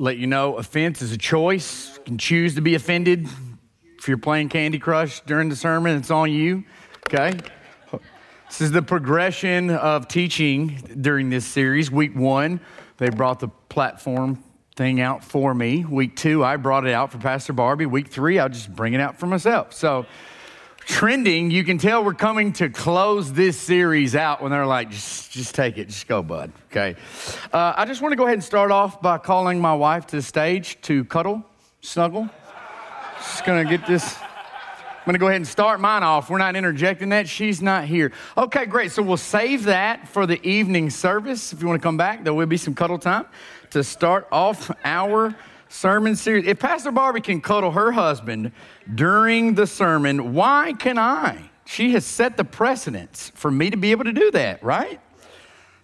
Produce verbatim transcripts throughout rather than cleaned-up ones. let you know, offense is a choice. You can choose to be offended. If you're playing Candy Crush during the sermon, it's on you, okay? This is the progression of teaching during this series. Week one, they brought the platform thing out for me. Week two, I brought it out for Pastor Barbie. Week three, I'll just bring it out for myself. So trending, you can tell we're coming to close this series out when they're like, just, just take it, just go, bud, okay? Uh, I just want to go ahead and start off by calling my wife to the stage to cuddle, snuggle. Just gonna get this, I'm gonna go ahead and start mine off. We're not interjecting that, she's not here. Okay, great, so we'll save that for the evening service. If you wanna come back, there will be some cuddle time to start off our sermon series. If Pastor Barbie can cuddle her husband during the sermon, why can I? She has set the precedence for me to be able to do that, right?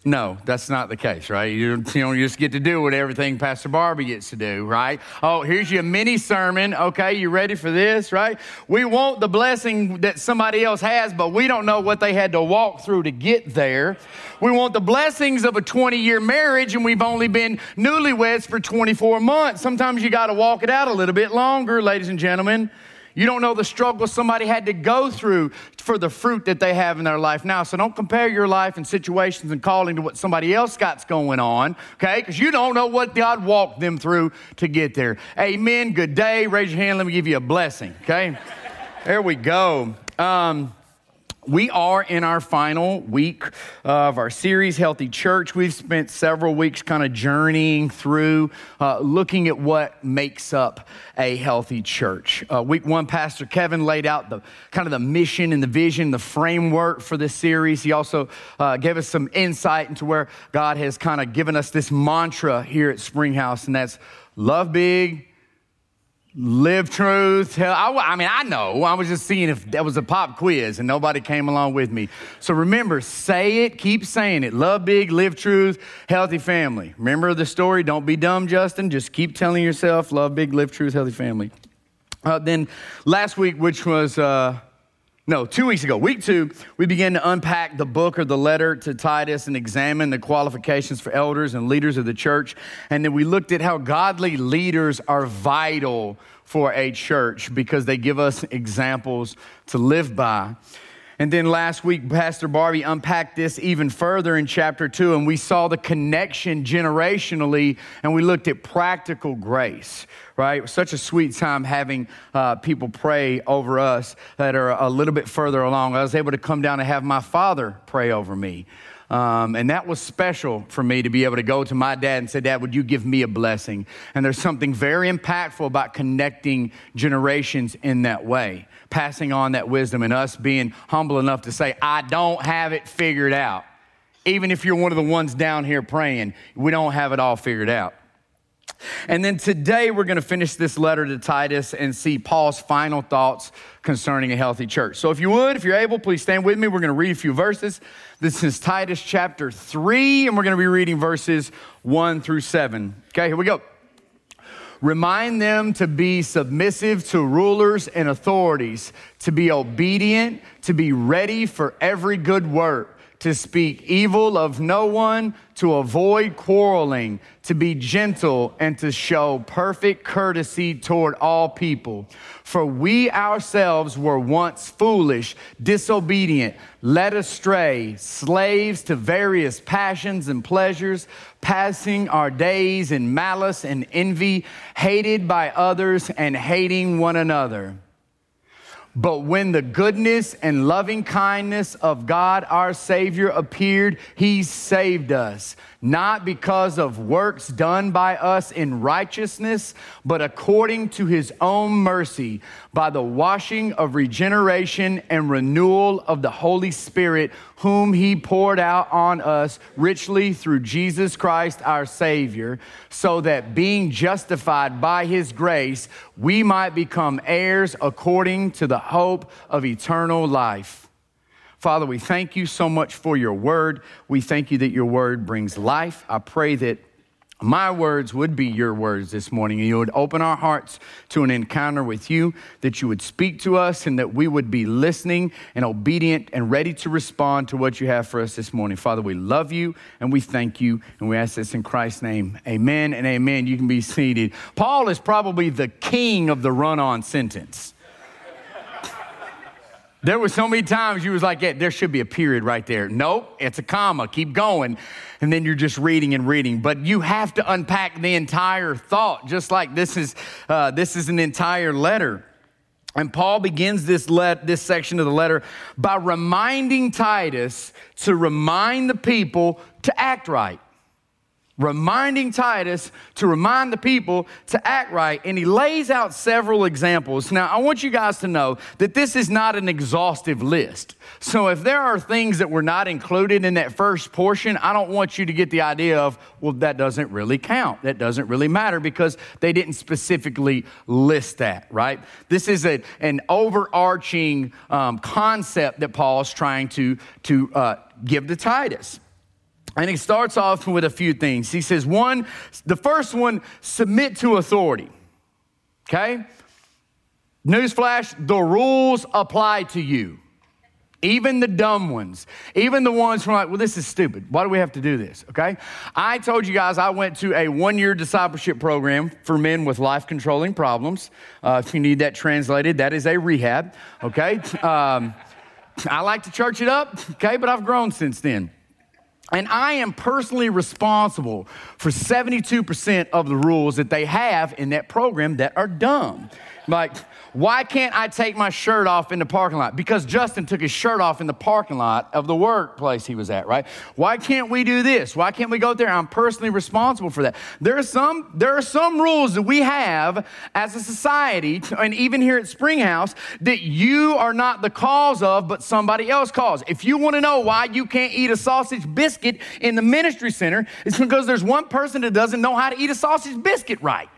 No, that's not the case, right? You don't, you don't just get to do what everything Pastor Barbie gets to do, right? Oh, here's your mini sermon. Okay, you ready for this, right? We want the blessing that somebody else has, but we don't know what they had to walk through to get there. We want the blessings of a twenty-year marriage, and we've only been newlyweds for twenty-four months. Sometimes you got to walk it out a little bit longer, ladies and gentlemen. You don't know the struggle somebody had to go through for the fruit that they have in their life now. So don't compare your life and situations and calling to what somebody else got's going on, okay? Because you don't know what God walked them through to get there. Amen. Good day. Raise your hand. Let me give you a blessing, okay? There we go. Um, we are in our final week of our series, Healthy Church. We've spent several weeks kind of journeying through, uh, looking at what makes up a healthy church. Uh, week one, Pastor Kevin laid out the kind of the mission and the vision, the framework for this series. He also uh, gave us some insight into where God has kind of given us this mantra here at Springhouse, and that's love big, live truth. Hell, I, I mean, I know. I was just seeing if that was a pop quiz and nobody came along with me. So remember, say it, keep saying it. Love big, live truth, healthy family. Remember the story. Don't be dumb, Justin. Just keep telling yourself, love big, live truth, healthy family. Uh, then last week, which was, uh, no, two weeks ago, week two, we began to unpack the book or the letter to Titus and examine the qualifications for elders and leaders of the church. And then we looked at how godly leaders are vital for a church because they give us examples to live by. And then last week, Pastor Barbie unpacked this even further in chapter two, and we saw the connection generationally, and we looked at practical grace, right? It was such a sweet time having uh, people pray over us that are a little bit further along. I was able to come down and have my father pray over me. Um, and that was special for me to be able to go to my dad and say, Dad, would you give me a blessing? And there's something very impactful about connecting generations in that way, passing on that wisdom and us being humble enough to say, I don't have it figured out. Even if you're one of the ones down here praying, we don't have it all figured out. And then today we're going to finish this letter to Titus and see Paul's final thoughts concerning a healthy church. So if you would, if you're able, please stand with me. We're going to read a few verses. This is Titus chapter three, and we're going to be reading verses one through seven. Okay, here we go. Remind them to be submissive to rulers and authorities, to be obedient, to be ready for every good work, to speak evil of no one, to avoid quarreling, to be gentle, and to show perfect courtesy toward all people. For we ourselves were once foolish, disobedient, led astray, slaves to various passions and pleasures, passing our days in malice and envy, hated by others and hating one another. But when the goodness and loving kindness of God, our Savior, appeared, he saved us, not because of works done by us in righteousness, but according to his own mercy, by the washing of regeneration and renewal of the Holy Spirit, whom he poured out on us richly through Jesus Christ, our Savior, so that being justified by his grace, we might become heirs according to the hope of eternal life. Father, we thank you so much for your word. We thank you that your word brings life. I pray that my words would be your words this morning, and you would open our hearts to an encounter with you, that you would speak to us, and that we would be listening and obedient and ready to respond to what you have for us this morning. Father, we love you, and we thank you, and we ask this in Christ's name. Amen and amen. You can be seated. Paul is probably the king of the run-on sentence. There were so many times you was like, yeah, there should be a period right there. Nope, it's a comma. Keep going. And then you're just reading and reading. But you have to unpack the entire thought, just like this is uh, this is an entire letter. And Paul begins this let this section of the letter by reminding Titus to remind the people to act right. Reminding Titus to remind the people to act right. And he lays out several examples. Now, I want you guys to know that this is not an exhaustive list. So if there are things that were not included in that first portion, I don't want you to get the idea of, well, that doesn't really count. That doesn't really matter because they didn't specifically list that, right? This is a, an overarching um, concept that Paul's trying to, to uh, give to Titus. And he starts off with a few things. He says, one, the first one, submit to authority, okay? Newsflash, the rules apply to you, even the dumb ones, even the ones who are like, well, this is stupid. Why do we have to do this, okay? I told you guys I went to a one-year discipleship program for men with life-controlling problems. Uh, if you need that translated, that is a rehab, okay? Um, I like to church it up, okay, but I've grown since then. And I am personally responsible for seventy-two percent of the rules that they have in that program that are dumb. Like, why can't I take my shirt off in the parking lot? Because Justin took his shirt off in the parking lot of the workplace he was at, right? Why can't we do this? Why can't we go there? I'm personally responsible for that. There are some, there are some rules that we have as a society, and even here at Springhouse, that you are not the cause of, but somebody else caused. If you want to know why you can't eat a sausage biscuit in the ministry center, it's because there's one person that doesn't know how to eat a sausage biscuit right.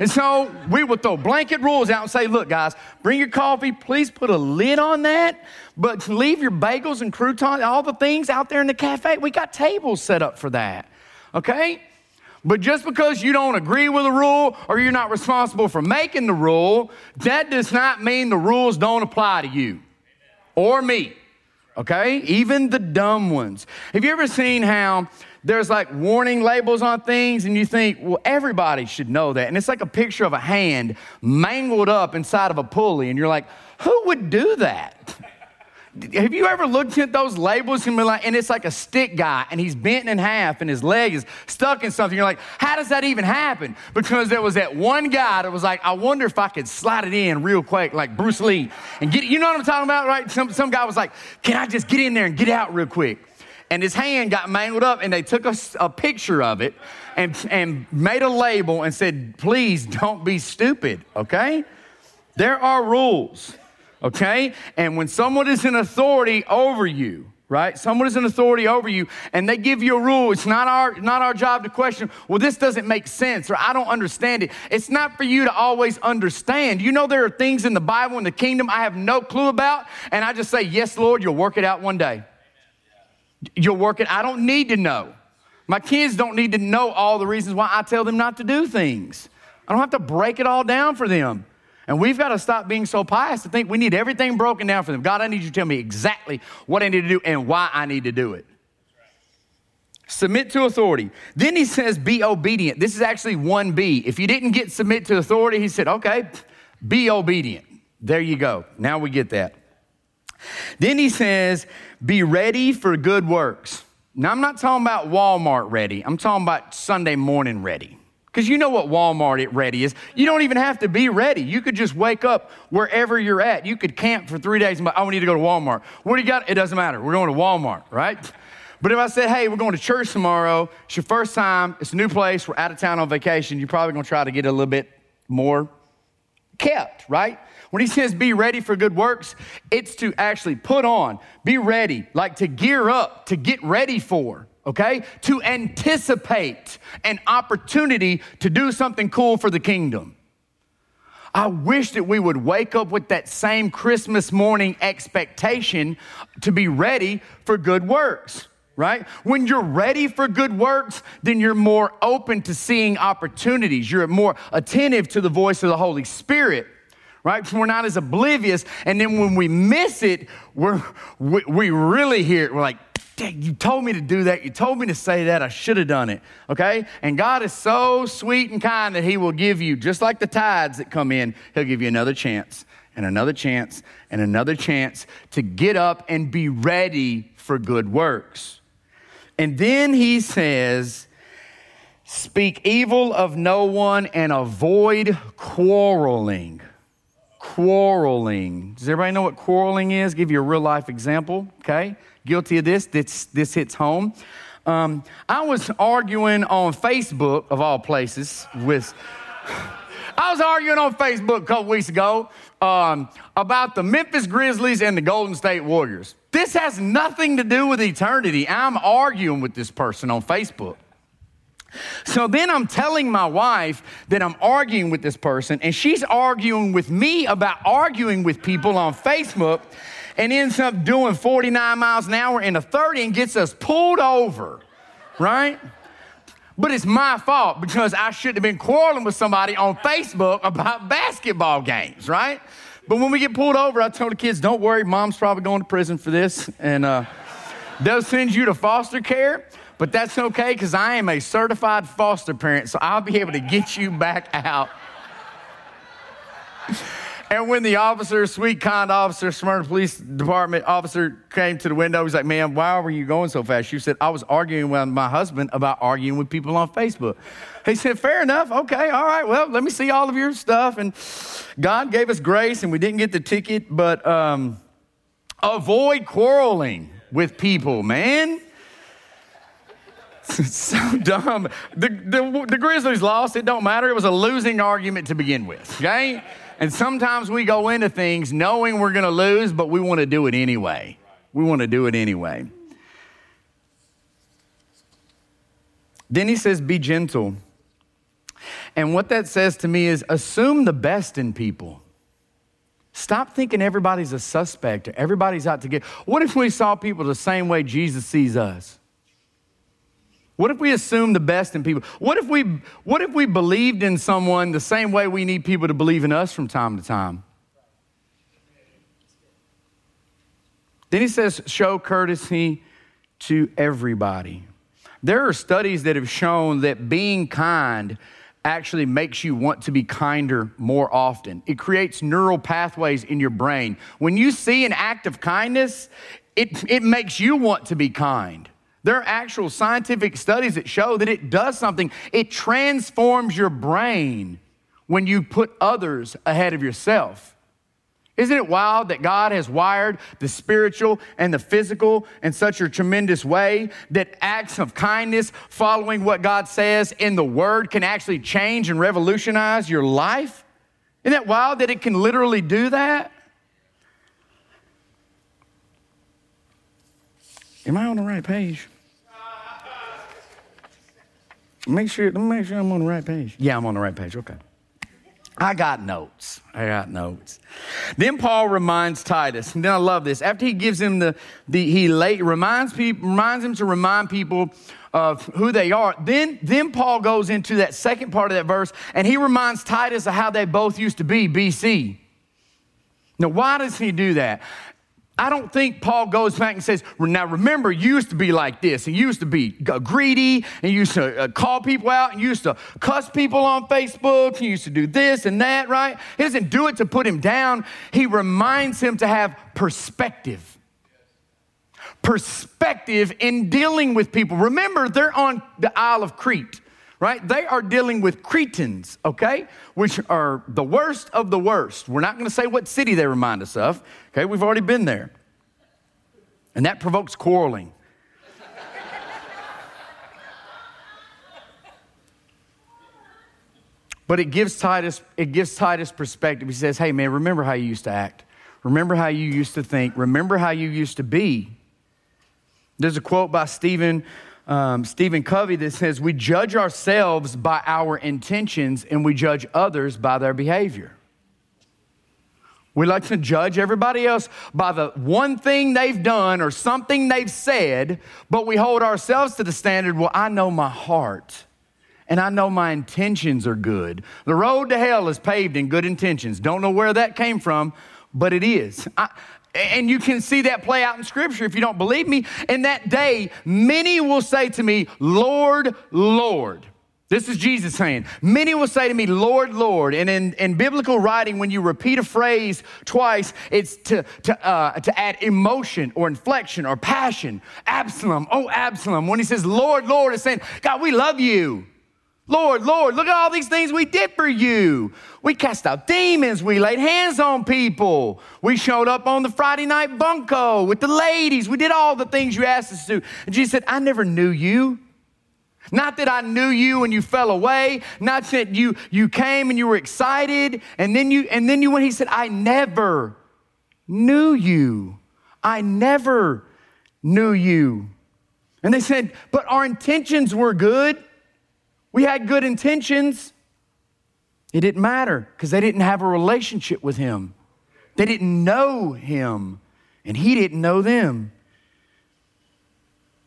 And so we will throw blanket rules out and say, look, guys, bring your coffee. Please put a lid on that. But leave your bagels and croutons, all the things out there in the cafe. We got tables set up for that, okay? But just because you don't agree with a rule or you're not responsible for making the rule, that does not mean the rules don't apply to you or me. Okay, even the dumb ones. Have you ever seen how there's like warning labels on things and you think, well, everybody should know that. And it's like a picture of a hand mangled up inside of a pulley. And you're like, who would do that? Have you ever looked at those labels and been like, and it's like a stick guy and he's bent in half and his leg is stuck in something. You're like, how does that even happen? Because there was that one guy that was like, I wonder if I could slide it in real quick, like Bruce Lee, and get, you know what I'm talking about, right? Some, some guy was like, can I just get in there and get out real quick? And his hand got mangled up and they took a, a picture of it and, and made a label and said, please don't be stupid, okay? There are rules. Okay? And when someone is in authority over you, right? Someone is in authority over you and they give you a rule. It's not our not our job to question, well, this doesn't make sense or I don't understand it. It's not for you to always understand. You know, there are things in the Bible and the kingdom I have no clue about. And I just say, yes, Lord, you'll work it out one day. You'll work it. I don't need to know. My kids don't need to know all the reasons why I tell them not to do things. I don't have to break it all down for them. And we've got to stop being so pious to think we need everything broken down for them. God, I need you to tell me exactly what I need to do and why I need to do it. Submit to authority. Then he says, be obedient. This is actually one B. If you didn't get submit to authority, he said, okay, be obedient. There you go. Now we get that. Then he says, be ready for good works. Now, I'm not talking about Walmart ready. I'm talking about Sunday morning ready. Because you know what Walmart ready is. You don't even have to be ready. You could just wake up wherever you're at. You could camp for three days and be like, oh, we need to go to Walmart. What do you got? It doesn't matter. We're going to Walmart, right? But if I said, hey, we're going to church tomorrow. It's your first time. It's a new place. We're out of town on vacation. You're probably going to try to get a little bit more kept, right? When he says be ready for good works, it's to actually put on, be ready, like to gear up, to get ready for. Okay, to anticipate an opportunity to do something cool for the kingdom. I wish that we would wake up with that same Christmas morning expectation to be ready for good works. right? When you're ready for good works, then you're more open to seeing opportunities. You're more attentive to the voice of the Holy Spirit, right? We're not as oblivious. And then when we miss it, we're, we, we really hear it. We're like, dang, you told me to do that. You told me to say that. I should have done it, okay? And God is so sweet and kind that he will give you, just like the tides that come in, he'll give you another chance and another chance and another chance to get up and be ready for good works. And then he says, speak evil of no one and avoid quarreling. Quarreling. Does everybody know what quarreling is? Give you a real life example, okay? Guilty of this, this, this hits home. Um, I was arguing on Facebook, of all places, with... I was arguing on Facebook a couple weeks ago um, about the Memphis Grizzlies and the Golden State Warriors. This has nothing to do with eternity. I'm arguing with this person on Facebook. So then I'm telling my wife that I'm arguing with this person, and she's arguing with me about arguing with people on Facebook and ends up doing forty-nine miles an hour in a thirty and gets us pulled over, right? But it's my fault because I shouldn't have been quarreling with somebody on Facebook about basketball games, right? But when we get pulled over, I told the kids, don't worry, mom's probably going to prison for this. And uh, they'll send you to foster care, but that's okay because I am a certified foster parent, so I'll be able to get you back out. And when the officer, sweet, kind officer, Smyrna Police Department officer came to the window, he's like, ma'am, why were you going so fast? She said, I was arguing with my husband about arguing with people on Facebook. He said, fair enough. Okay, all right, well, let me see all of your stuff. And God gave us grace, and we didn't get the ticket, but um, avoid quarreling with people, man. It's so dumb. The, the, the Grizzlies lost. It don't matter. It was a losing argument to begin with, okay? And sometimes we go into things knowing we're going to lose, but we want to do it anyway. We want to do it anyway. Then he says, be gentle. And what that says to me is assume the best in people. Stop thinking everybody's a suspect or everybody's out to get. What if we saw people the same way Jesus sees us? What if we assume the best in people? What if we what if we believed in someone the same way we need people to believe in us from time to time? Then he says, show courtesy to everybody. There are studies that have shown that being kind actually makes you want to be kinder more often. It creates neural pathways in your brain. When you see an act of kindness, it, it makes you want to be kind. There are actual scientific studies that show that it does something. It transforms your brain when you put others ahead of yourself. Isn't it wild that God has wired the spiritual and the physical in such a tremendous way that acts of kindness, following what God says in the Word, can actually change and revolutionize your life? Isn't that wild that it can literally do that? Am I on the right page? Make sure, let me make sure I'm on the right page. Yeah, I'm on the right page, okay. I got notes, I got notes. Then Paul reminds Titus, and then I love this. After he gives him the, the he late, reminds people, reminds him to remind people of who they are. Then, then Paul goes into that second part of that verse, and he reminds Titus of how they both used to be, B C. Now, why does he do that? I don't think Paul goes back and says, now remember, you used to be like this, and you used to be greedy, and you used to call people out, and you used to cuss people on Facebook, and you used to do this and that, right? He doesn't do it to put him down. He reminds him to have perspective. Perspective in dealing with people. Remember, they're on the Isle of Crete, right? They are dealing with Cretans, okay? Which are the worst of the worst. We're not going to say what city they remind us of. Okay, we've already been there. And that provokes quarreling. But it gives Titus, it gives Titus perspective. He says, hey man, remember how you used to act. Remember how you used to think. Remember how you used to be. There's a quote by Stephen, um, Stephen Covey that says, we judge ourselves by our intentions and we judge others by their behavior. We like to judge everybody else by the one thing they've done or something they've said, but we hold ourselves to the standard, well, I know my heart, and I know my intentions are good. The road to hell is paved in good intentions. Don't know where that came from, but it is. I, and you can see that play out in Scripture if you don't believe me. In that day, many will say to me, Lord, Lord. This is Jesus saying, many will say to me, Lord, Lord. And in, in biblical writing, when you repeat a phrase twice, it's to, to, uh, to add emotion or inflection or passion. Absalom, oh, Absalom. When he says, Lord, Lord, it's saying, God, we love you. Lord, Lord, look at all these things we did for you. We cast out demons. We laid hands on people. We showed up on the Friday night bunco with the ladies. We did all the things you asked us to. And Jesus said, I never knew you. Not that I knew you and you fell away. Not that you you came and you were excited. And then you and then you went, he said, I never knew you. I never knew you. And they said, but our intentions were good. We had good intentions. It didn't matter because they didn't have a relationship with him. They didn't know him and he didn't know them.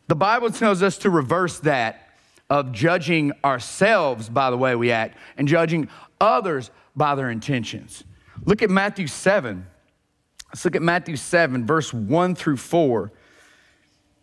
The Bible tells us to reverse that. Of judging ourselves by the way we act and judging others by their intentions. Look at Matthew seven. Let's look at Matthew seven, verse one through four.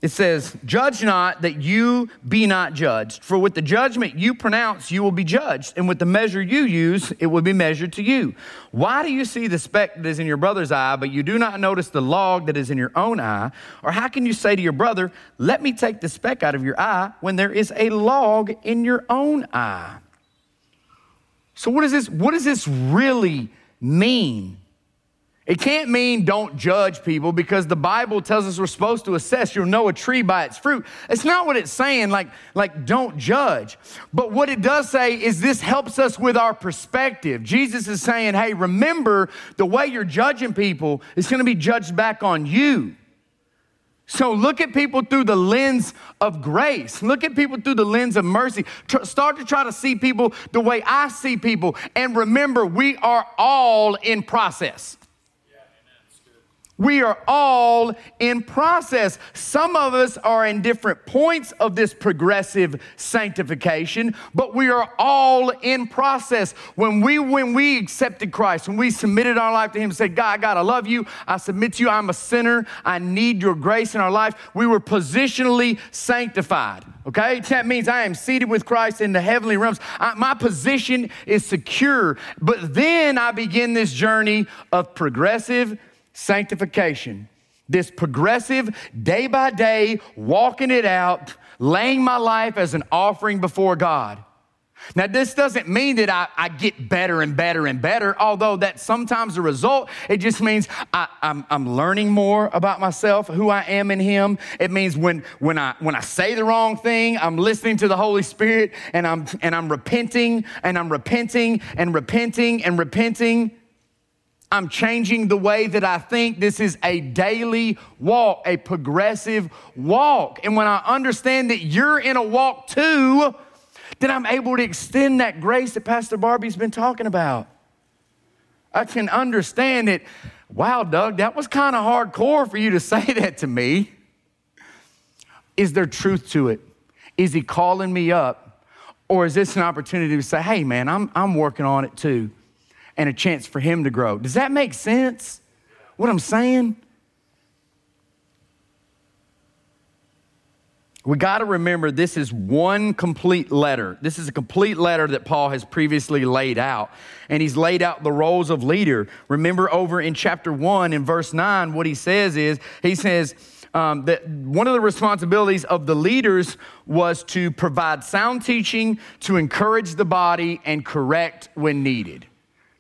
It says, judge not that you be not judged, for with the judgment you pronounce, you will be judged, and with the measure you use, it will be measured to you. Why do you see the speck that is in your brother's eye, but you do not notice the log that is in your own eye? Or how can you say to your brother, let me take the speck out of your eye, when there is a log in your own eye? So what is this? What does this really mean? It can't mean don't judge people because the Bible tells us we're supposed to assess. You'll know a tree by its fruit. It's not what it's saying, like, like don't judge. But what it does say is this helps us with our perspective. Jesus is saying, hey, remember the way you're judging people is going to be judged back on you. So look at people through the lens of grace. Look at people through the lens of mercy. Tr- start to try to see people the way I see people. And remember, we are all in process. We are all in process. Some of us are in different points of this progressive sanctification, but we are all in process. When we when we accepted Christ, when we submitted our life to him and said, God, God, I love you. I submit to you. I'm a sinner. I need your grace in our life. We were positionally sanctified, okay? That means I am seated with Christ in the heavenly realms. I, my position is secure, but then I begin this journey of progressive sanctification. Sanctification, this progressive day by day, walking it out, laying my life as an offering before God. Now, this doesn't mean that I, I get better and better and better, although that's sometimes the result. It just means I, I'm, I'm learning more about myself, who I am in him. It means when when I when I say the wrong thing, I'm listening to the Holy Spirit and I'm and I'm repenting and I'm repenting and repenting and repenting. I'm changing the way that I think. This is a daily walk, a progressive walk. And when I understand that you're in a walk too, then I'm able to extend that grace that Pastor Barbie's been talking about. I can understand it. Wow, Doug, that was kind of hardcore for you to say that to me. Is there truth to it? Is he calling me up? Or is this an opportunity to say, hey, man, I'm, I'm working on it too. And a chance for him to grow. Does that make sense? What I'm saying? We got to remember this is one complete letter. This is a complete letter that Paul has previously laid out. And he's laid out the roles of leader. Remember over in chapter one in verse nine, what he says is, he says um, that one of the responsibilities of the leaders was to provide sound teaching, to encourage the body, and correct when needed.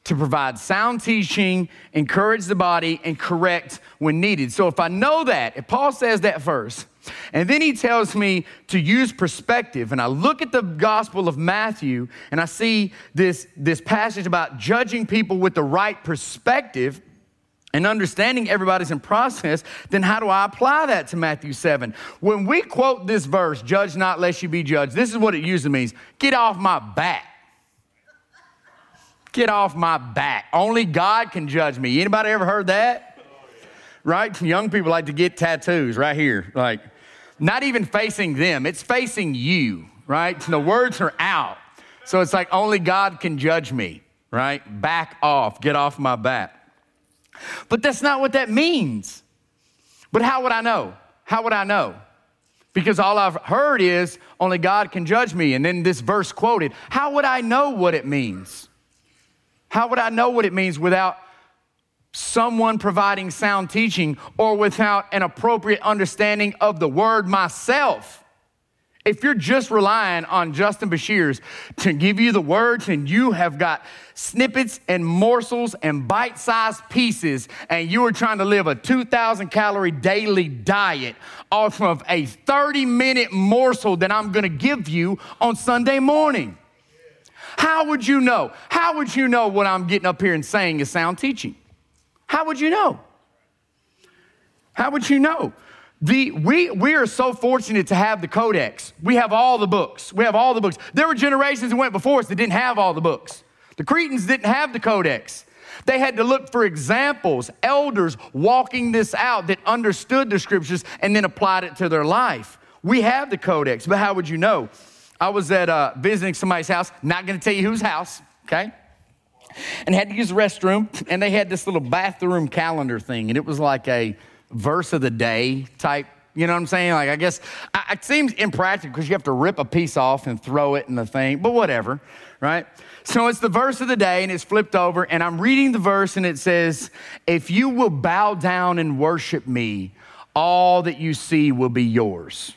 To provide sound teaching, encourage the body, and correct when needed. So if I know that, if Paul says that first, and then he tells me to use perspective, and I look at the Gospel of Matthew, and I see this, this passage about judging people with the right perspective and understanding everybody's in process, then how do I apply that to Matthew seven? When we quote this verse, judge not lest you be judged, this is what it usually means. Get off my back. Get off my back. Only God can judge me. Anybody ever heard that? Right? Young people like to get tattoos right here. Like, not even facing them. It's facing you, right? The words are out. So it's like only God can judge me, right? Back off. Get off my back. But that's not what that means. But how would I know? How would I know? Because all I've heard is only God can judge me. And then this verse quoted. How would I know what it means? How would I know what it means without someone providing sound teaching or without an appropriate understanding of the word myself? If you're just relying on Justin Bashir's to give you the words and you have got snippets and morsels and bite-sized pieces and you are trying to live a two thousand calorie daily diet off of a thirty minute morsel that I'm going to give you on Sunday morning, how would you know? How would you know what I'm getting up here and saying is sound teaching? How would you know? How would you know? The, we, we are so fortunate to have the codex. We have all the books. We have all the books. There were generations that went before us that didn't have all the books. The Cretans didn't have the codex. They had to look for examples, elders walking this out that understood the scriptures and then applied it to their life. We have the codex, but how would you know? I was at uh, visiting somebody's house, not going to tell you whose house, okay? And had to use the restroom, and they had this little bathroom calendar thing, and it was like a verse of the day type, you know what I'm saying? Like, I guess I, it seems impractical because you have to rip a piece off and throw it in the thing, but whatever, right? So it's the verse of the day and it's flipped over and I'm reading the verse and it says, if you will bow down and worship me, all that you see will be yours.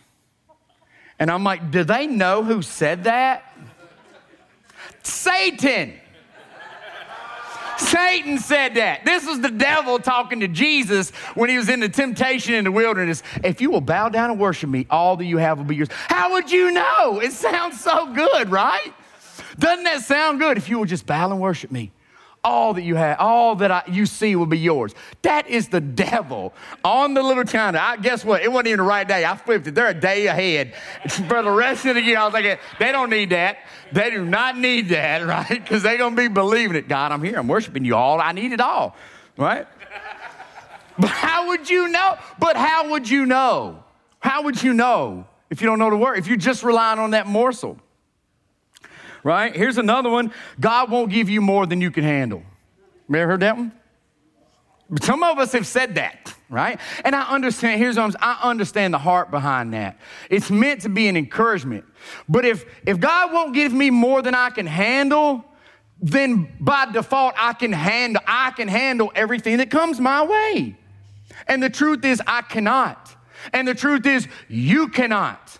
And I'm like, do they know who said that? Satan. Satan said that. This was the devil talking to Jesus when he was in the temptation in the wilderness. If you will bow down and worship me, all that you have will be yours. How would you know? It sounds so good, right? Doesn't that sound good? If you will just bow and worship me, all that you have, all that I, you see will be yours. That is the devil on the little counter. I guess what? It wasn't even the right day. I flipped it. They're a day ahead. For the rest of the year, I was like, they don't need that. They do not need that, right? Because they're going to be believing it. God, I'm here. I'm worshiping you all. I need it all, right? But how would you know? But how would you know? How would you know if you don't know the word? If you're just relying on that morsel? Right? Here's another one. God won't give you more than you can handle. You ever heard that one? Some of us have said that, right? And I understand, here's what I'm saying. I understand the heart behind that. It's meant to be an encouragement. But if, if God won't give me more than I can handle, then by default, I can handle, I can handle everything that comes my way. And the truth is, I cannot. And the truth is, you cannot.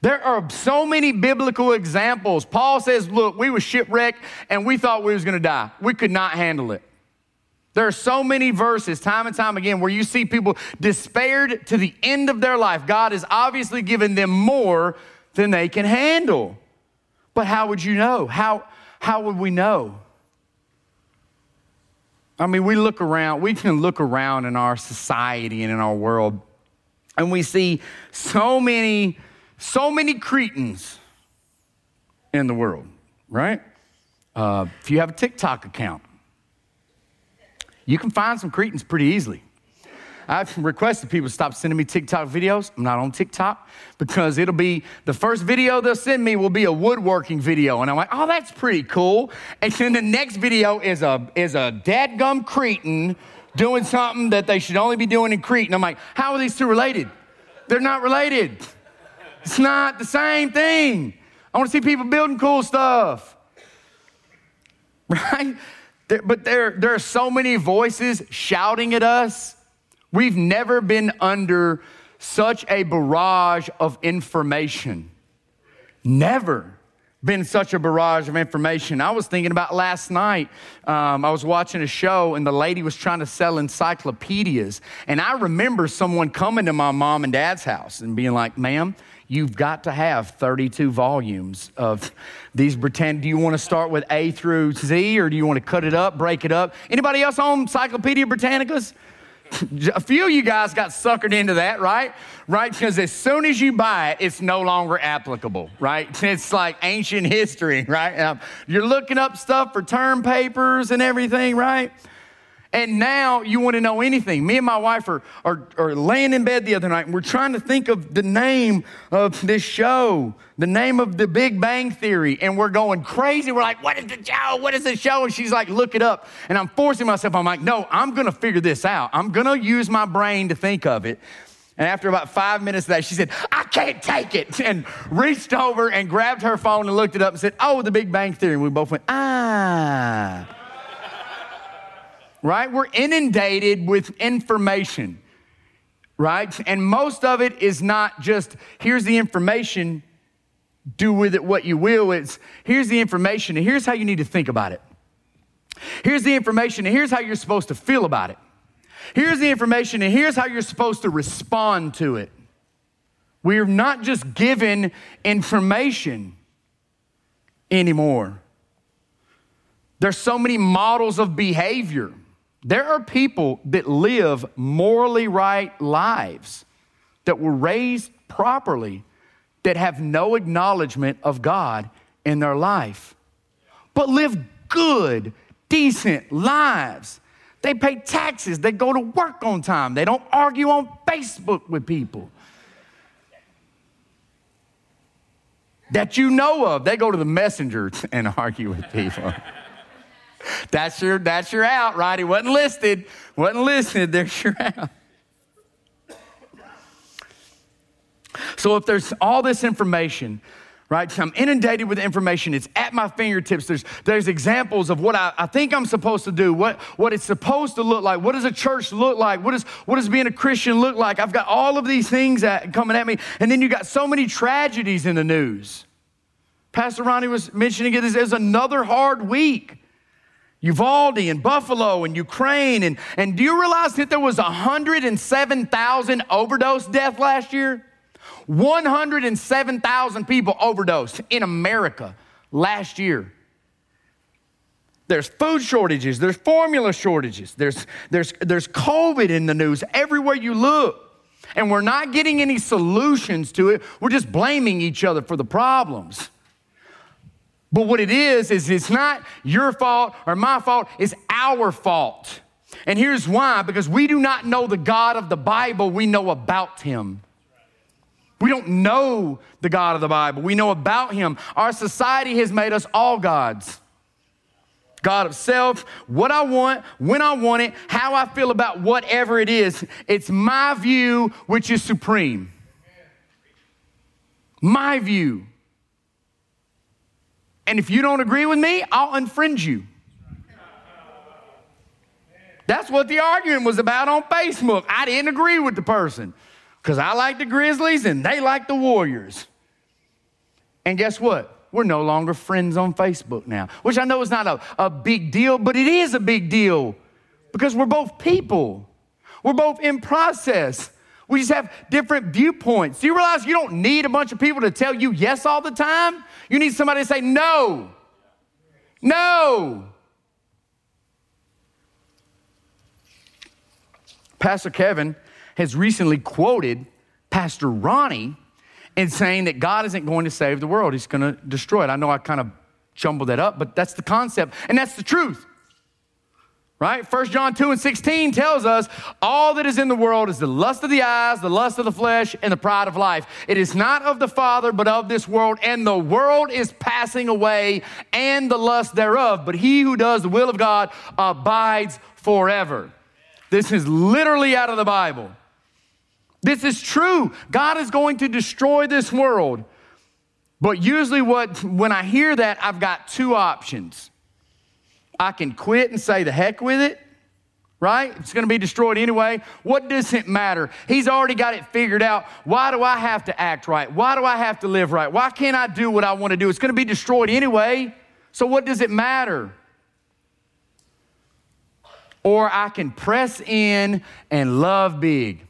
There are so many biblical examples. Paul says, look, we were shipwrecked and we thought we was going to die. We could not handle it. There are so many verses time and time again where you see people despaired to the end of their life. God has obviously given them more than they can handle. But how would you know? How, how would we know? I mean, we look around, we can look around in our society and in our world, and we see so many So many Cretans in the world, right? Uh, if you have a TikTok account, you can find some Cretans pretty easily. I've requested people stop sending me TikTok videos. I'm not on TikTok because it'll be, the first video they'll send me will be a woodworking video. And I'm like, oh, that's pretty cool. And then the next video is a, is a dadgum Cretan doing something that they should only be doing in Crete. And I'm like, how are these two related? They're not related. It's not the same thing. I want to see people building cool stuff, right? There, but there, there are so many voices shouting at us. We've never been under such a barrage of information. Never been such a barrage of information. I was thinking about last night. Um, I was watching a show and the lady was trying to sell encyclopedias. And I remember someone coming to my mom and dad's house and being like, ma'am, you've got to have thirty-two volumes of these Britannia. Do you want to start with A through Z or do you want to cut it up, break it up? Anybody else own Encyclopedia Britannicas? A few of you guys got suckered into that, right? Right? Because as soon as you buy it, it's no longer applicable, right? It's like ancient history, right? Um, you're looking up stuff for term papers and everything, right? And now you want to know anything. Me and my wife are, are, are laying in bed the other night, and we're trying to think of the name of this show, the name of The Big Bang Theory, and we're going crazy. We're like, what is the show? What is the show? And she's like, look it up. And I'm forcing myself. I'm like, no, I'm going to figure this out. I'm going to use my brain to think of it. And after about five minutes of that, she said, I can't take it, and reached over and grabbed her phone and looked it up and said, oh, The Big Bang Theory. And we both went, ah. Right? We're inundated with information, right? And most of it is not just, here's the information, do with it what you will. It's, here's the information, and here's how you need to think about it. Here's the information, and here's how you're supposed to feel about it. Here's the information, and here's how you're supposed to respond to it. We're not just given information anymore. There's so many models of behavior. There are people that live morally right lives, that were raised properly, that have no acknowledgement of God in their life, but live good, decent lives. They pay taxes. They go to work on time. They don't argue on Facebook with people that you know of. They go to the messenger and argue with people. That's your, that's your out, right? He wasn't listed. Wasn't listed. There's your out. So if there's all this information, right? I'm inundated with information. It's at my fingertips. There's, there's examples of what I, I think I'm supposed to do, what, what it's supposed to look like. What does a church look like? What, is, what does being a Christian look like? I've got all of these things at, coming at me. And then you got so many tragedies in the news. Pastor Ronnie was mentioning it. This is another hard week. Uvalde and Buffalo and Ukraine. And, and do you realize that there was one hundred seven thousand overdose deaths last year? one hundred seven thousand people overdosed in America last year. There's food shortages. There's formula shortages. There's, there's, there's COVID in the news everywhere you look. And we're not getting any solutions to it. We're just blaming each other for the problems. But what it is, is it's not your fault or my fault, it's our fault. And here's why, because we do not know the God of the Bible, we know about him. We don't know the God of the Bible, we know about him. Our society has made us all gods. God of self, what I want, when I want it, how I feel about whatever it is. It's my view, which is supreme. My view. And if you don't agree with me, I'll unfriend you. That's what the argument was about on Facebook. I didn't agree with the person because I like the Grizzlies and they like the Warriors. And guess what? We're no longer friends on Facebook now, which I know is not a, a big deal, but it is a big deal because we're both people. We're both in process. We just have different viewpoints. Do you realize you don't need a bunch of people to tell you yes all the time? You need somebody to say no. No. Pastor Kevin has recently quoted Pastor Ronnie in saying that God isn't going to save the world. He's going to destroy it. I know I kind of jumbled that up, but that's the concept, and that's the truth. Right? First John two and sixteen tells us all that is in the world is the lust of the eyes, the lust of the flesh, and the pride of life. It is not of the Father, but of this world, and the world is passing away and the lust thereof. But he who does the will of God abides forever. This is literally out of the Bible. This is true. God is going to destroy this world. But usually what when I hear that, I've got two options. I can quit and say the heck with it, right? It's going to be destroyed anyway. What does it matter? He's already got it figured out. Why do I have to act right? Why do I have to live right? Why can't I do what I want to do? It's going to be destroyed anyway. So what does it matter? Or I can press in and love big.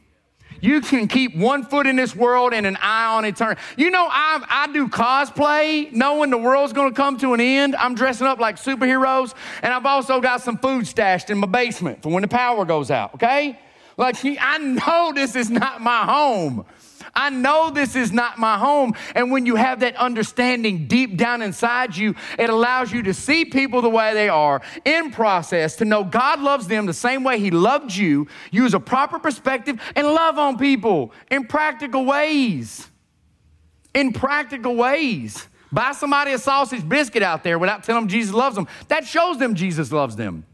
You can keep one foot in this world and an eye on eternity. You know, I, I do cosplay knowing the world's going to come to an end. I'm dressing up like superheroes, and I've also got some food stashed in my basement for when the power goes out, okay? Like, he, I know this is not my home. I know this is not my home. And when you have that understanding deep down inside you, it allows you to see people the way they are, in process, to know God loves them the same way he loved you. Use a proper perspective and love on people in practical ways. In practical ways. Buy somebody a sausage biscuit out there without telling them Jesus loves them. That shows them Jesus loves them.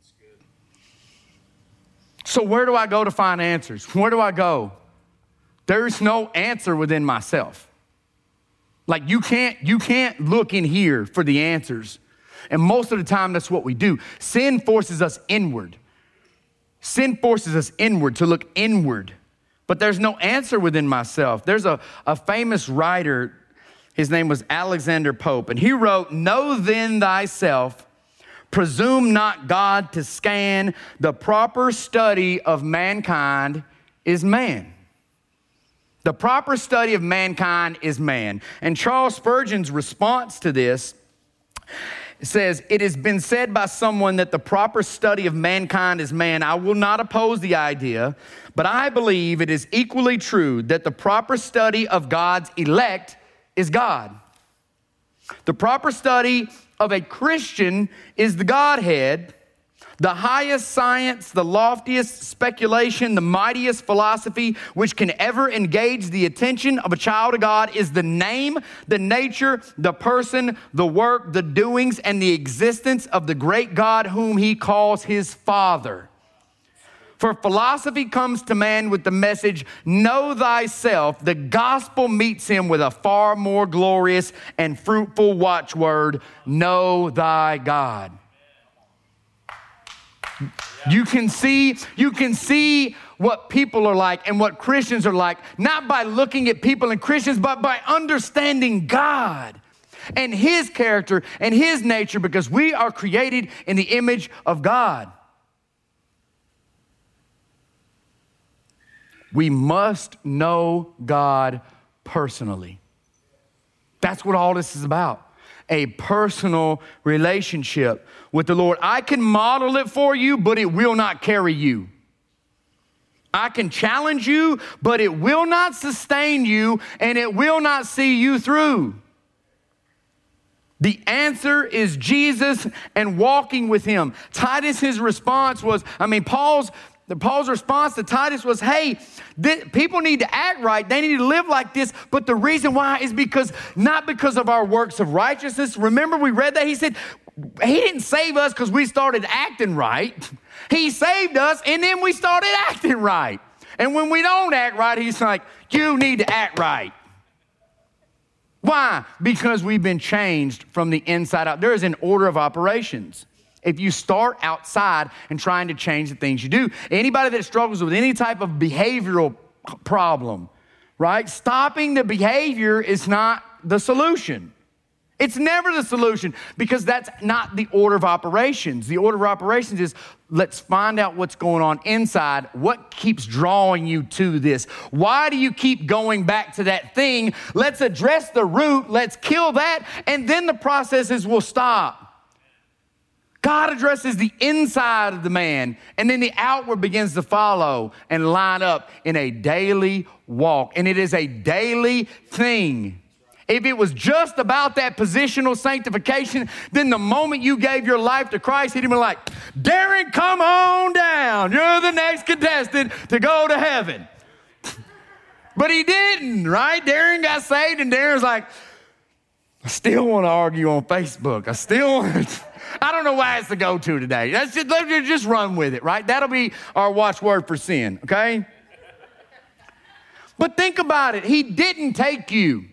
That's good. So where do I go to find answers? Where do I go? There's no answer within myself. Like you can't, you can't look in here for the answers. And most of the time, that's what we do. Sin forces us inward. Sin forces us inward to look inward. But there's no answer within myself. There's a, a famous writer, his name was Alexander Pope, and he wrote, "Know then thyself, presume not God to scan, the proper study of mankind is man." The proper study of mankind is man. And Charles Spurgeon's response to this says, "It has been said by someone that the proper study of mankind is man. I will not oppose the idea, but I believe it is equally true that the proper study of God's elect is God. The proper study of a Christian is the Godhead. The highest science, the loftiest speculation, the mightiest philosophy which can ever engage the attention of a child of God is the name, the nature, the person, the work, the doings, and the existence of the great God whom he calls his Father. For philosophy comes to man with the message, know thyself. The gospel meets him with a far more glorious and fruitful watchword, know thy God." You can see, you can see what people are like and what Christians are like, not by looking at people and Christians, but by understanding God and his character and his nature, because we are created in the image of God. We must know God personally. That's what all this is about. A personal relationship with the Lord. I can model it for you, but it will not carry you. I can challenge you, but it will not sustain you, and it will not see you through. The answer is Jesus and walking with him. Titus's response was, I mean, Paul's Paul's response to Titus was, hey, th- people need to act right. They need to live like this. But the reason why is because, not because of our works of righteousness. Remember we read that? He said, he didn't save us because we started acting right. He saved us and then we started acting right. And when we don't act right, he's like, you need to act right. Why? Because we've been changed from the inside out. There is an order of operations. If you start outside and trying to change the things you do, anybody that struggles with any type of behavioral problem, right? Stopping the behavior is not the solution. It's never the solution because that's not the order of operations. The order of operations is let's find out what's going on inside. What keeps drawing you to this? Why do you keep going back to that thing? Let's address the root. Let's kill that. And then the processes will stop. God addresses the inside of the man, and then the outward begins to follow and line up in a daily walk. And it is a daily thing. If it was just about that positional sanctification, then the moment you gave your life to Christ, he'd be like, Darren, come on down. You're the next contestant to go to heaven. But he didn't, right? Darren got saved, and Darren's like, I still want to argue on Facebook. I still want to... I don't know why it's the go-to today. That's just, let's just run with it, right? That'll be our watchword for sin, okay? But think about it. He didn't take you.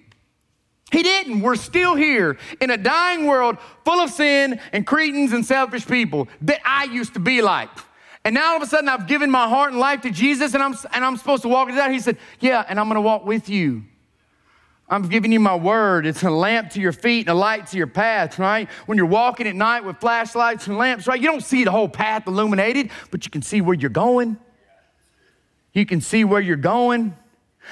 He didn't. We're still here in a dying world full of sin and Cretans and selfish people that I used to be like. And now all of a sudden I've given my heart and life to Jesus and I'm, and I'm supposed to walk it out. He said, yeah, and I'm going to walk with you. I'm giving you my word. It's a lamp to your feet and a light to your path, right? When you're walking at night with flashlights and lamps, right? You don't see the whole path illuminated, but you can see where you're going. You can see where you're going.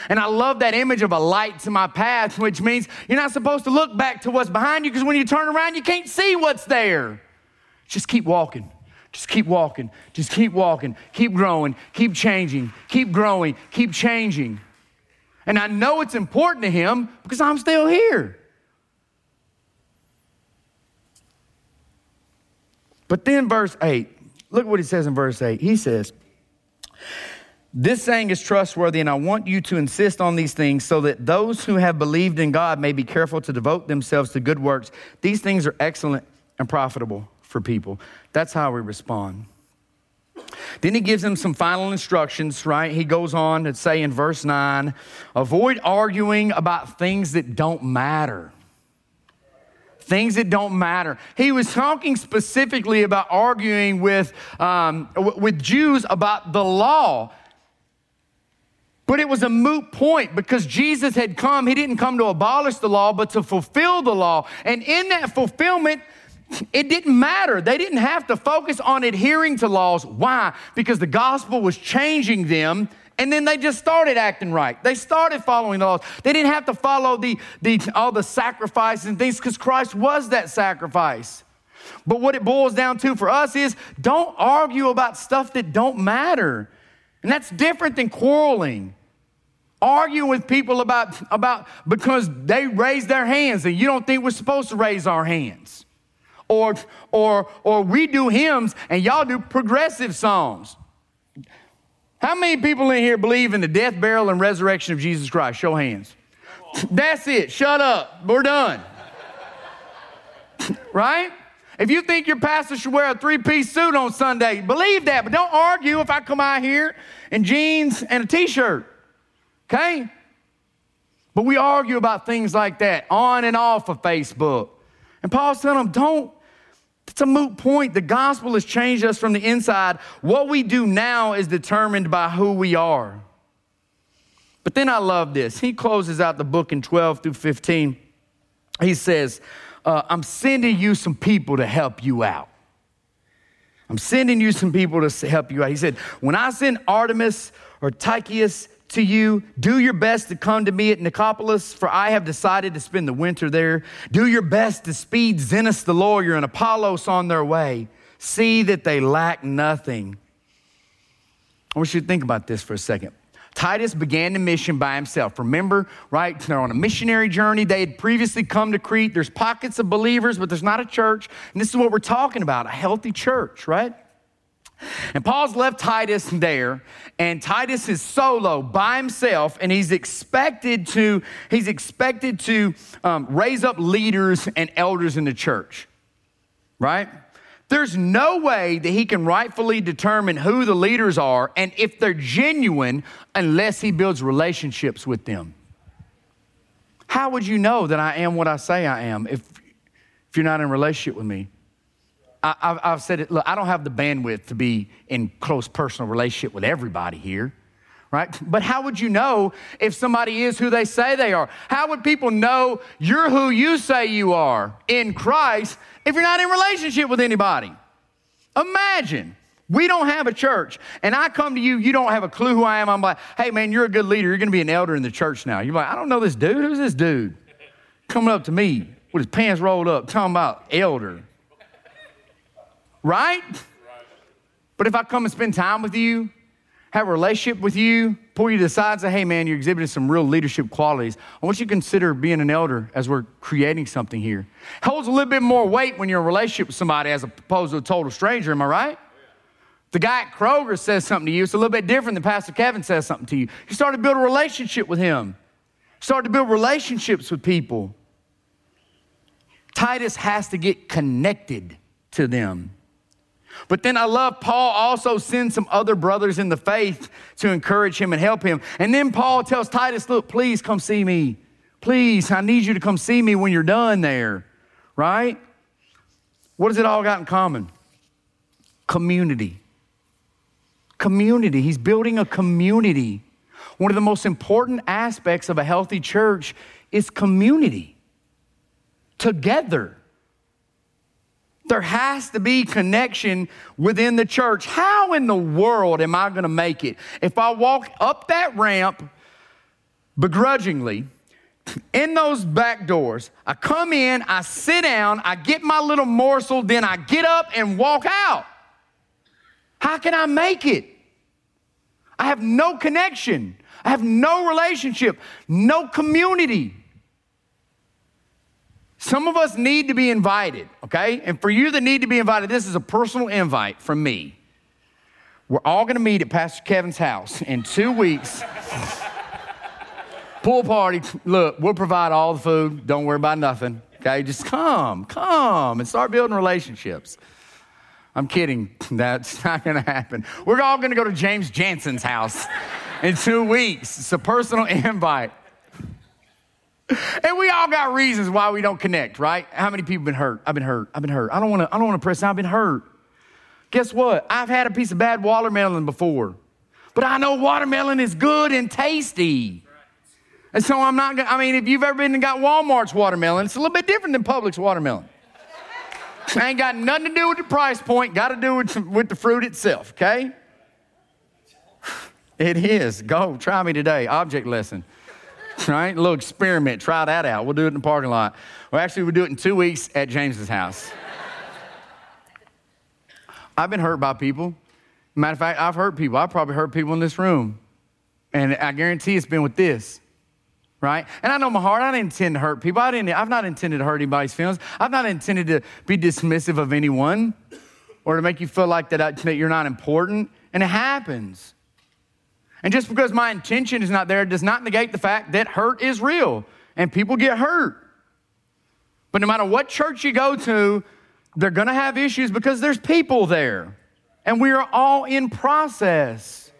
And I love that image of a light to my path, which means you're not supposed to look back to what's behind you because when you turn around, you can't see what's there. Just keep walking. Just keep walking. Just keep walking. Keep growing. Keep changing. Keep growing. Keep changing. And I know it's important to him because I'm still here. But then verse eight, look what it says in verse eight. He says, this saying is trustworthy, and I want you to insist on these things so that those who have believed in God may be careful to devote themselves to good works. These things are excellent and profitable for people. That's how we respond. Then he gives them some final instructions, right? He goes on to say in verse nine, avoid arguing about things that don't matter. Things that don't matter. He was talking specifically about arguing with, um, with Jews about the law. But it was a moot point because Jesus had come. He didn't come to abolish the law, but to fulfill the law. And in that fulfillment, it didn't matter. They didn't have to focus on adhering to laws. Why? Because the gospel was changing them. And then they just started acting right. They started following the laws. They didn't have to follow the, the all the sacrifices and things because Christ was that sacrifice. But what it boils down to for us is don't argue about stuff that don't matter. And that's different than quarreling. Argue with people about, about because they raise their hands and you don't think we're supposed to raise our hands. Or, or, or we do hymns and y'all do progressive songs. How many people in here believe in the death, burial, and resurrection of Jesus Christ? Show hands. That's it. Shut up. We're done. Right? If you think your pastor should wear a three-piece suit on Sunday, believe that. But don't argue if I come out here in jeans and a T-shirt. Okay? But we argue about things like that on and off of Facebook. And Paul's telling them, don't. It's a moot point. The gospel has changed us from the inside. What we do now is determined by who we are. But then I love this. He closes out the book in twelve through fifteen. He says, uh, I'm sending you some people to help you out. I'm sending you some people to help you out. He said, when I send Artemis or Tycheus to you, do your best to come to me at Nicopolis, for I have decided to spend the winter there. Do your best to speed Zenas the lawyer and Apollos on their way. See that they lack nothing. I want you to think about this for a second. Titus began the mission by himself. Remember, right? They're on a missionary journey. They had previously come to Crete. There's pockets of believers, but there's not a church. And this is what we're talking about, a healthy church, right? And Paul's left Titus there, and Titus is solo by himself, and he's expected to, he's expected to um, raise up leaders and elders in the church, right? There's no way that he can rightfully determine who the leaders are and if they're genuine unless he builds relationships with them. How would you know that I am what I say I am if, if you're not in a relationship with me? I, I've said it, look, I don't have the bandwidth to be in close personal relationship with everybody here, right? But how would you know if somebody is who they say they are? How would people know you're who you say you are in Christ if you're not in relationship with anybody? Imagine we don't have a church and I come to you, you don't have a clue who I am. I'm like, hey man, you're a good leader. You're going to be an elder in the church now. You're like, I don't know this dude. Who's this dude coming up to me with his pants rolled up talking about elder? Right? But if I come and spend time with you, have a relationship with you, pull you to the side and say, hey man, you're exhibiting some real leadership qualities. I want you to consider being an elder as we're creating something here. Holds a little bit more weight when you're in a relationship with somebody as opposed to a total stranger, am I right? The guy at Kroger says something to you, it's a little bit different than Pastor Kevin says something to you. You start to build a relationship with him. Start to build relationships with people. Titus has to get connected to them. But then I love Paul also sends some other brothers in the faith to encourage him and help him. And then Paul tells Titus, look, please come see me. Please, I need you to come see me when you're done there, right? What has it all got in common? Community. Community. He's building a community. One of the most important aspects of a healthy church is community. Together. There has to be connection within the church. How in the world am I going to make it if I walk up that ramp begrudgingly in those back doors? I come in, I sit down, I get my little morsel, then I get up and walk out. How can I make it? I have no connection. I have no relationship, no community. Some of us need to be invited, okay? And for you that need to be invited, this is a personal invite from me. We're all gonna meet at Pastor Kevin's house in two weeks. Pool party, look, we'll provide all the food. Don't worry about nothing, okay? Just come, come and start building relationships. I'm kidding, that's not gonna happen. We're all gonna go to James Jansen's house in two weeks. It's a personal invite. And we all got reasons why we don't connect, right? How many people have been hurt? I've been hurt, I've been hurt. I don't wanna, I don't wanna press, I've been hurt. Guess what? I've had a piece of bad watermelon before, but I know watermelon is good and tasty. And so I'm not gonna, I mean, if you've ever been and got Walmart's watermelon, it's a little bit different than Publix watermelon. I ain't got nothing to do with the price point. Got to do with, with the fruit itself, okay? It is. Go, try me today. Object lesson, right? A little experiment. Try that out. We'll do it in the parking lot. Well, actually, we'll do it in two weeks at James's house. I've been hurt by people. Matter of fact, I've hurt people. I've probably hurt people in this room. And I guarantee it's been with this. Right? And I know my heart, I didn't intend to hurt people. I didn't, I've not intended to hurt anybody's feelings. I've not intended to be dismissive of anyone or to make you feel like that, I, that you're not important. And it happens. And just because my intention is not there does not negate the fact that hurt is real and people get hurt. But no matter what church you go to, they're going to have issues because there's people there. And we are all in process.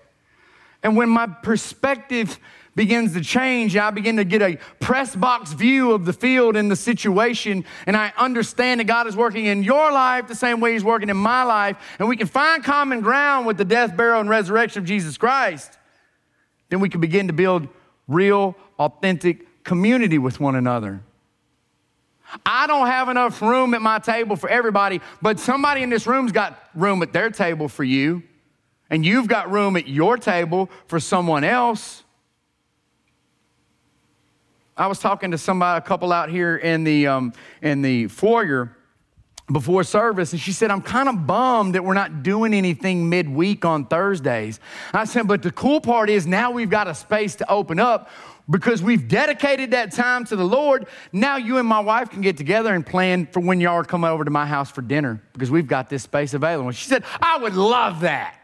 And when my perspective begins to change, I begin to get a press box view of the field and the situation, and I understand that God is working in your life the same way he's working in my life, and we can find common ground with the death, burial, and resurrection of Jesus Christ, then we can begin to build real, authentic community with one another. I don't have enough room at my table for everybody, but somebody in this room's got room at their table for you, and you've got room at your table for someone else. I was talking to somebody, a couple out here in the um, in the foyer before service, and she said, I'm kind of bummed that we're not doing anything midweek on Thursdays. And I said, but the cool part is now we've got a space to open up because we've dedicated that time to the Lord. Now you and my wife can get together and plan for when y'all are coming over to my house for dinner because we've got this space available. She said, I would love that.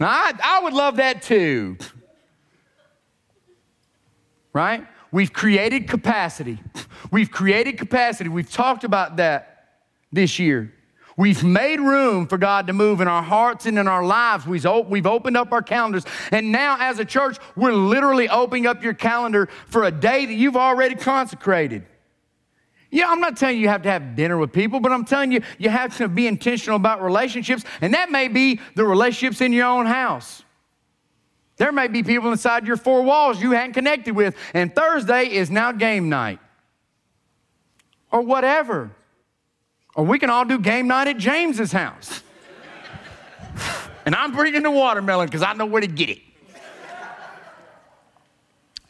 Now, I, I would love that too. Right? We've created capacity. We've created capacity. We've talked about that this year. We've made room for God to move in our hearts and in our lives. We've opened up our calendars. And now as a church, we're literally opening up your calendar for a day that you've already consecrated. Yeah, I'm not telling you you have to have dinner with people, but I'm telling you, you have to be intentional about relationships. And that may be the relationships in your own house. There may be people inside your four walls you hadn't connected with, and Thursday is now game night or whatever. Or we can all do game night at James's house. And I'm bringing the watermelon because I know where to get it.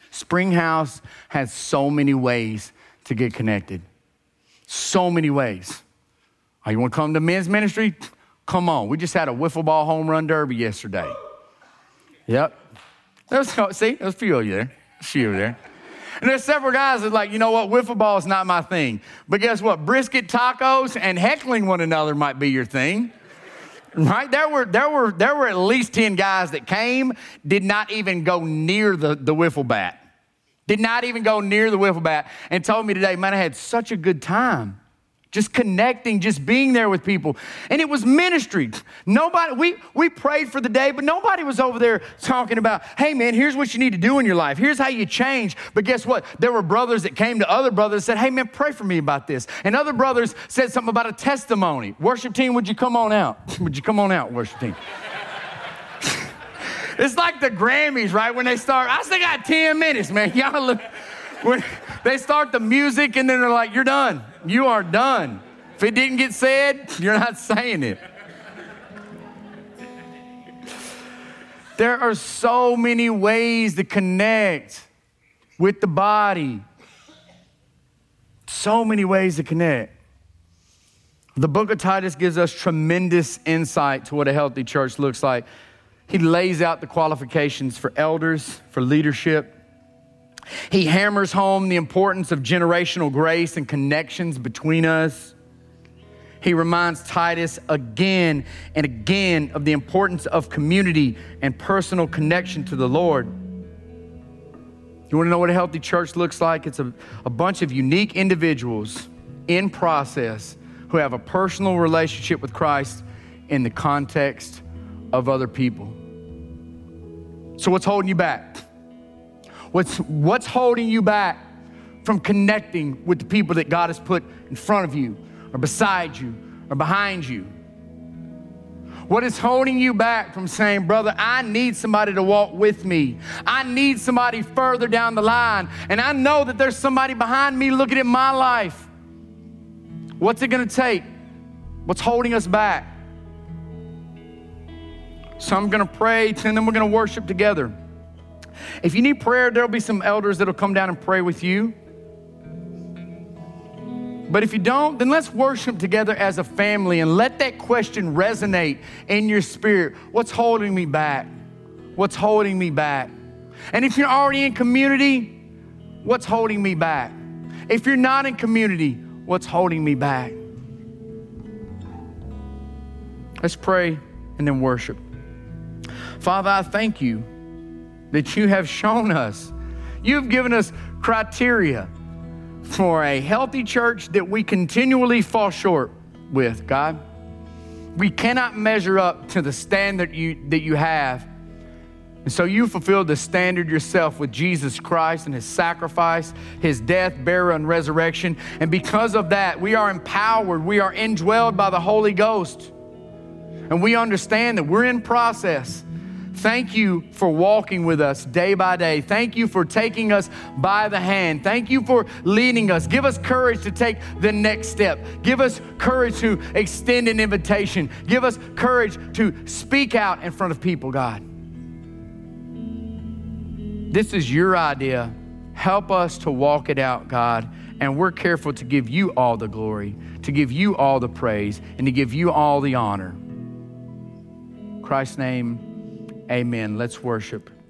Springhouse has so many ways to get connected. So many ways. Oh, you want to come to men's ministry? Come on. We just had a wiffle ball home run derby yesterday. Yep. There's, see, there's a few of you there. A few of you there. And there's several guys that are like, you know what, wiffle ball is not my thing. But guess what? Brisket tacos and heckling one another might be your thing. Right? There were there were there were at least ten guys that came, did not even go near the, the wiffle bat. Did not even go near the wiffle bat and told me today, man, I had such a good time. Just connecting, just being there with people. And it was ministry. Nobody, we we prayed for the day, but nobody was over there talking about, hey man, here's what you need to do in your life. Here's how you change. But guess what? There were brothers that came to other brothers and said, hey man, pray for me about this. And other brothers said something about a testimony. Worship team, would you come on out? Would you come on out, worship team? It's like the Grammys, right? When they start, I still got ten minutes, man. Y'all look, when they start the music and then they're like, you're done. You are done. If it didn't get said, you're not saying it. There are so many ways to connect with the body. So many ways to connect. The book of Titus gives us tremendous insight to what a healthy church looks like. He lays out the qualifications for elders, for leadership. He hammers home the importance of generational grace and connections between us. He reminds Titus again and again of the importance of community and personal connection to the Lord. You want to know what a healthy church looks like? It's a, a bunch of unique individuals in process who have a personal relationship with Christ in the context of other people. So what's holding you back? What's, what's holding you back from connecting with the people that God has put in front of you, or beside you, or behind you? What is holding you back from saying, brother, I need somebody to walk with me. I need somebody further down the line. And I know that there's somebody behind me looking at my life. What's it gonna take? What's holding us back? So I'm gonna pray, and then we're gonna worship together. If you need prayer, there'll be some elders that'll come down and pray with you. But if you don't, then let's worship together as a family and let that question resonate in your spirit. What's holding me back? What's holding me back? And if you're already in community, what's holding me back? If you're not in community, what's holding me back? Let's pray and then worship. Father, I thank you that you have shown us. You've given us criteria for a healthy church that we continually fall short with, God. We cannot measure up to the standard you, that you have. And so you fulfilled the standard yourself with Jesus Christ and his sacrifice, his death, burial, and resurrection. And because of that, we are empowered. We are indwelled by the Holy Ghost. And we understand that we're in process. Thank you for walking with us day by day. Thank you for taking us by the hand. Thank you for leading us. Give us courage to take the next step. Give us courage to extend an invitation. Give us courage to speak out in front of people, God. This is your idea. Help us to walk it out, God. And we're careful to give you all the glory, to give you all the praise, and to give you all the honor. In Christ's name, amen. Let's worship.